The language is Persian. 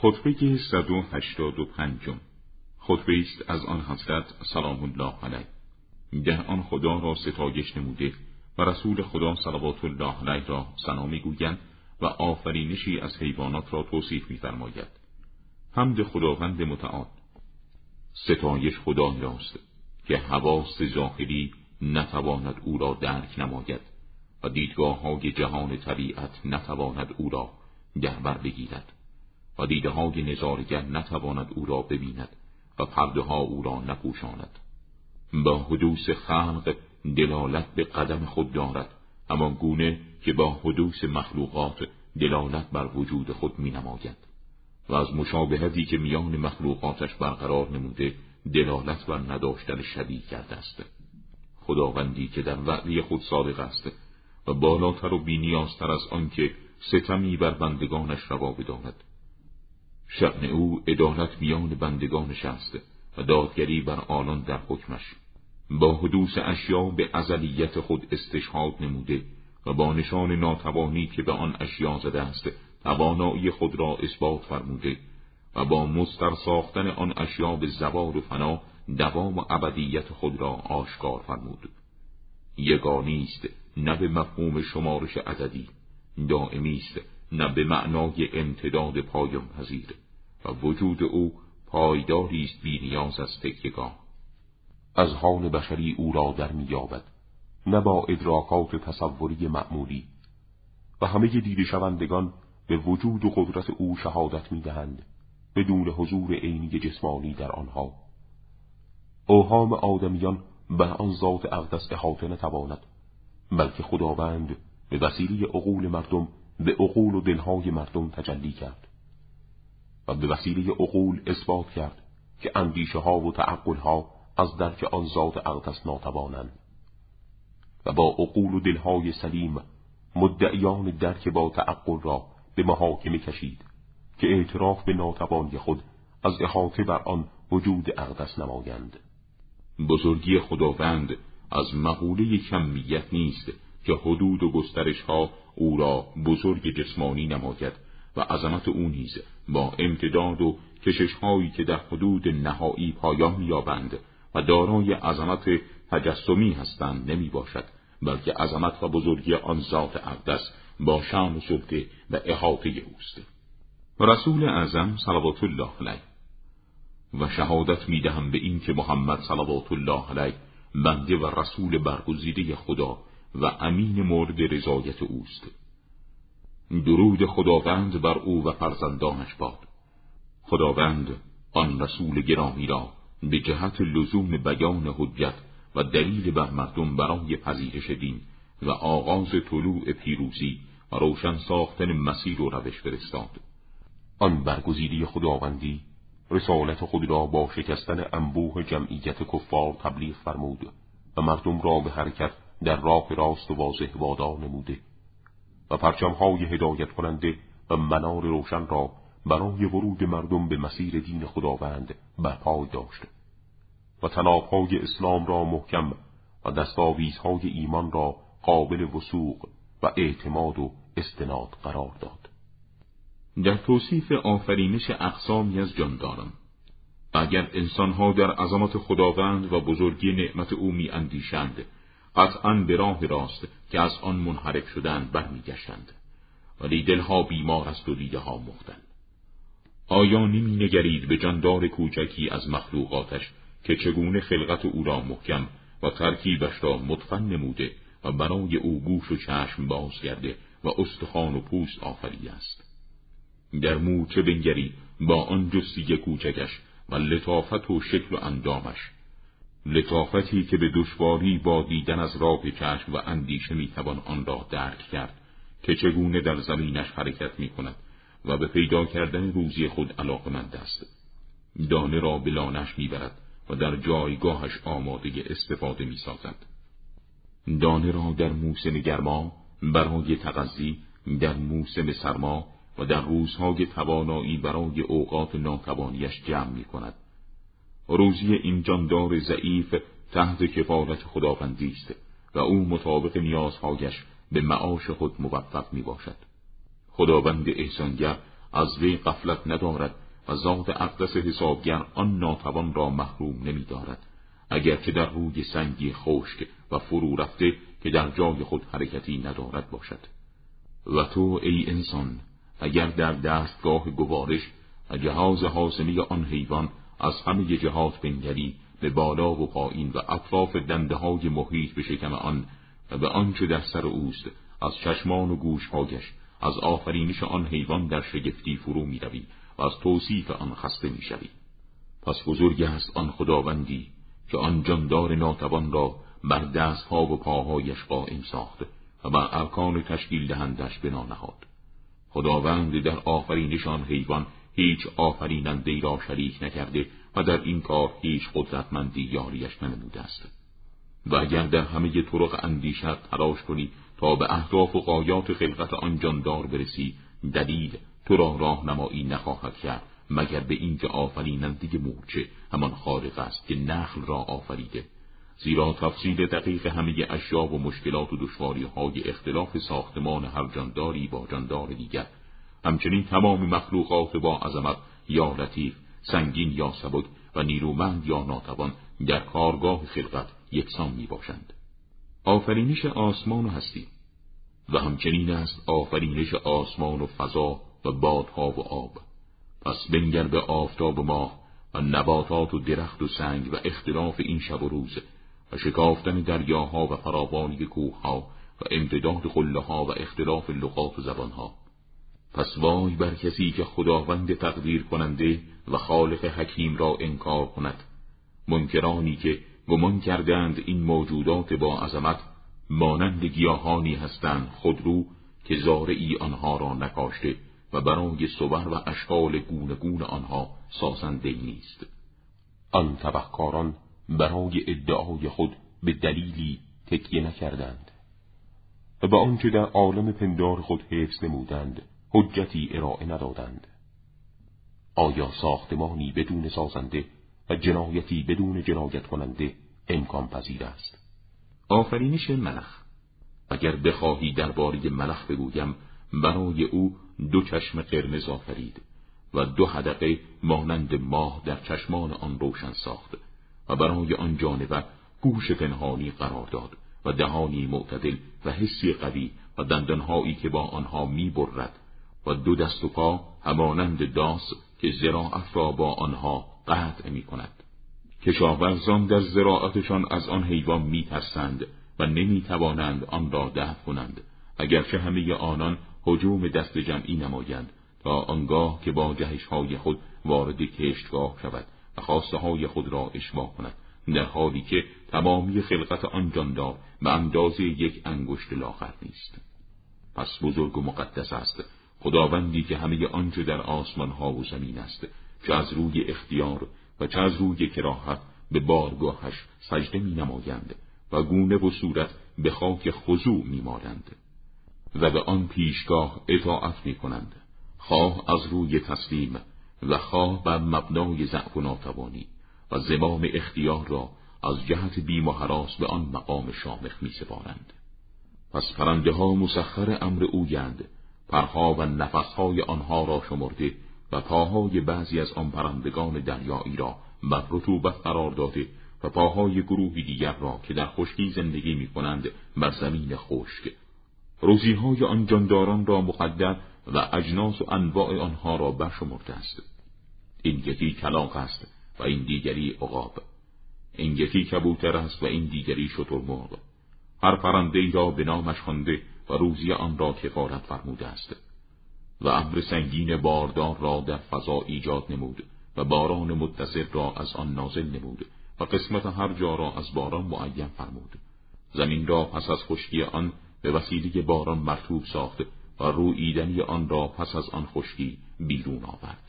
خطبه 185 خطبه است از آن حضرت سلام الله علیه. ده آن خدا را ستایش نموده و رسول خدا صلوات الله علیه را ثنا می‌گویند و آفرینشی از حیوانات را توصیف می‌فرماید. حمد خداوند متعال، ستایش خدای راست که حواس ظاهری نتواند او را درک نماید و دیدگاه‌های جهان طبیعت نتواند او را در بر بگیرد و دیده‌های نظارگر نتواند او را ببیند و پرده‌ها او را نپوشاند. با حدوث خلق دلالت به قدم خود دارد، همان گونه که با حدوث مخلوقات دلالت بر وجود خود می‌نماید و از مشابهتی که میان مخلوقاتش برقرار نموده دلالت بر نداشتن شبیه کرده است. خداوندی که در وعده خود صادق است و بالاتر و بی‌نیازتر از آنکه ستمی بر بندگانش روا بداند. شأن او عدالت میان بندگانش است و دادگری بر آنان در حکمش. با حدوث اشیا به ازلیت خود استشهاد نموده و با نشان ناتوانی که به آن اشیا زده است توانایی خود را اثبات فرموده و با مستر ساختن آن اشیا به زوال و فنا دوام و ابدیت خود را آشکار فرمود. یگانی است نه به مفهوم شمارش عددی، دائمی است نه به معنای امتداد پایان پذیر و وجود او پایداری است بی نیاز از تکیهگاه. از حال بشری او را در می‌یابد نه با ادراکات تصوری معمولی و همه دیده شوندگان به وجود و قدرت او شهادت می‌دهند بدون حضور عینی جسمانی در آنها. اوهام آدمیان به آن ذات اقدس احاطه نتواند، بلکه خداوند به وسیله عقول مردم به عقول و دلهای مردم تجلی کرد و به وسیله عقول اثبات کرد که اندیشه ها و تعقل ها از درک آن ذات اقدس ناتوانند و با عقول و دلهای سلیم مدعیان درک با تعقل را به محاکمه کشید که اعتراف به ناتوانی خود از احاطه بر آن وجود اقدس نمایند. بزرگی خداوند از مقوله کمیت نیست که حدود و گسترش ها او را بزرگ جسمانی نماید و عظمت او نیز با امتداد و کشش هایی که در حدود نهایی پایان یابند و دارای عظمت تجسمی هستند نمی باشد، بلکه عظمت و بزرگی آن ذات اقدس با شأن و سلطه و احاطه اوست. رسول اعظم صلوات الله علیه: و شهادت می دهم به این که محمد صلوات الله علیه بنده و رسول برگزیده خدا و امین مورد رضایت اوست. درود خداوند بر او و فرزندانش باد. خداوند آن رسول گرامی را به جهت لزوم بیان حجت و دلیل بر مردم برای پذیرش دین و آغاز طلوع پیروزی و روشن ساختن مسیر و روش فرستاد. آن برگزیده خداوندی رسالت خود را با شکستن انبوه جمعیت کفار تبلیغ فرمود و مردم را به حرکت در راه راست و واضح وادار نموده و پرچم‌های هدایت کننده و منار روشن را برای ورود مردم به مسیر دین خداوند برپا داشت و تناب‌های اسلام را محکم و دستاویزهای ایمان را قابل وثوق و اعتماد و استناد قرار داد. در توصیف آفرینش اقسامی از جانداران: اگر انسان‌ها در عظمت خداوند و بزرگی نعمت او می‌اندیشند، قطعاً به راه راست که از آن منحرف شدند برمیگشتند، ولی دلها بیمار است و دیده ها مختن. آیا نمی نگرید به جاندار کوچکی از مخلوقاتش که چگونه خلقت او را محکم و ترکیبش را متقن نموده و برای او گوش و چشم باز کرده و استخوان و پوست آفریده است؟ در مورچه بنگری با آن جسته کوچکش و لطافت و شکل و اندامش، لطافتی که به دشواری با دیدن از راه چشم و اندیشه میتوان آن را درک کرد که چگونه در زمینش حرکت میکند و به پیدا کردن روزی خود علاقمند است. دانه را به لانه‌اش میبرد و در جایگاهش آماده استفاده میسازد. دانه را در موسم گرما برای تغذی، در موسم سرما و در روزهای توانایی برای اوقات ناتوانیش جمع میکند. روزی این جاندار ضعیف تحت کفالت خداوندی است و او مطابق نیازهایش به معاش خود موفق می باشد. خداوند احسانگر از وی غفلت ندارد و ذات اقدس حسابگر آن ناتوان را محروم نمی دارد، اگرچه در روی سنگی خشک و فرو رفته که در جای خود حرکتی ندارد باشد. و تو ای انسان اگر در دستگاه گوارش و جهاز حاسمی آن حیوان از همه جهات بنگری، به بالا و پایین و اطراف دنده های محیط به شکم آن و به آنچه در سر اوست، از چشمان و گوشهایش، از آفرینش آن حیوان در شگفتی فرو می روی و از توصیف آن خسته می شوی. پس بزرگ است آن خداوندی که آن جاندار ناتوان را بر دستها و پاهایش قائم ساخت و بر ارکان تشکیل دهندش بنا نهاد. خداوند در آفرینش آن حیوان هیچ آفریننده‌ای را شریک نکرده و در این کار هیچ قدرتمندی یاریش ننموده است. و اگر در همه طرق اندیشه تلاش کنی تا به اهداف و غایات خلقت آن جاندار برسی، دلیل تو را راهنمایی نخواهد کرد مگر به این که آفریننده مورچه همان خالق است که نخل را آفریده، زیرا تفصیل دقیق همه اشیا و مشکلات و دشواری‌های اختلاف ساختمان هر جانداری با جاندار دیگر، همچنین تمام مخلوقات با عظمت یا لطیف، سنگین یا سبک و نیرومند یا ناتوان در کارگاه خلقت یکسان می باشند. آفرینش آسمان و هستی و همچنین است آفرینش آسمان و فضا و بادها و آب. پس بنگر به آفتاب ماه و نباتات و درخت و سنگ و اختلاف این شب و روز و شکافتن دریاها و فراوانی کوهها و امتداد قله‌ها و اختلاف لغات و زبانها. پس وای بر کسی که خداوند تقدیر کننده و خالق حکیم را انکار کند. منکرانی که گمان کردند این موجودات با عظمت مانند گیاهانی هستند خودرو که زارعی آنها را نکاشته و برای صور و اشکال گوناگون آنها سازنده نیست. آن تبهکاران برای ادعای خود به دلیلی تکیه نکردند و به آنچه در عالم پندار خود حفظ نمودند حجتی ارائه ندادند. آیا ساختمانی بدون سازنده و جنایتی بدون جنایت کننده امکان پذیر است؟ آفرینش ملخ. اگر بخواهی درباره ملخ بگویم، برای او دو چشم قرمز آفرید و دو حدقه مانند ماه در چشمان آن روشن ساخت و برای آن جانور گوش پنهانی قرار داد و دهانی معتدل و حسی قوی و دندانهایی که با آنها می برد و دو دست و پا همانند داس که زراعت را با آنها قطع می کند. کشاورزان در زراعتشان از آن حیوان می ترسند و نمی توانند آن را دفع کنند، اگرچه همه آنان هجوم دست جمعی نمایند تا آنگاه که با جهشهای خود وارد کشتگاه شود و خواسته های خود را اشباع کند، در حالی که تمامی خلقت آن جاندار به اندازه یک انگشت لاغر نیست. پس بزرگ و مقدس است خداوندی که همه آنچه در آسمان ها و زمین است، چه از روی اختیار و چه از روی کراهت، به بارگاهش سجده می نمایند و گونه و صورت به خاک خضوع می مالند و به آن پیشگاه اطاعت می کنند، خواه از روی تسلیم و خواه بر مبنای ضعف و ناتوانی، و زمام اختیار را از جهت بیم و هراس به آن مقام شامخ می سپارند. پس پرنده ها مسخر امر اویند، پرها و نفسهای آنها را شمرده و پاهای بعضی از آن پرندگان دریایی را بر رطوبت قرار داده و پاهای گروهی دیگر را که در خشکی زندگی می کنند بر زمین خشک. روزیهای آن جانداران را مقدر و اجناس و انواع آنها را برشمرده است. این یکی کلاغ است و این دیگری عقاب، این یکی کبوتر است و این دیگری شترمرغ. هر پرنده‌ای را به نامش خوانده و روزی آن را کفارت فرموده است و ابر سنگین باردار را در فضا ایجاد نمود و باران متصل را از آن نازل نمود و قسمت هر جا را از باران معین فرمود. زمین را پس از خشکی آن به وسیله باران مرطوب ساخت و رویدنی آن را پس از آن خشکی بیرون آورد.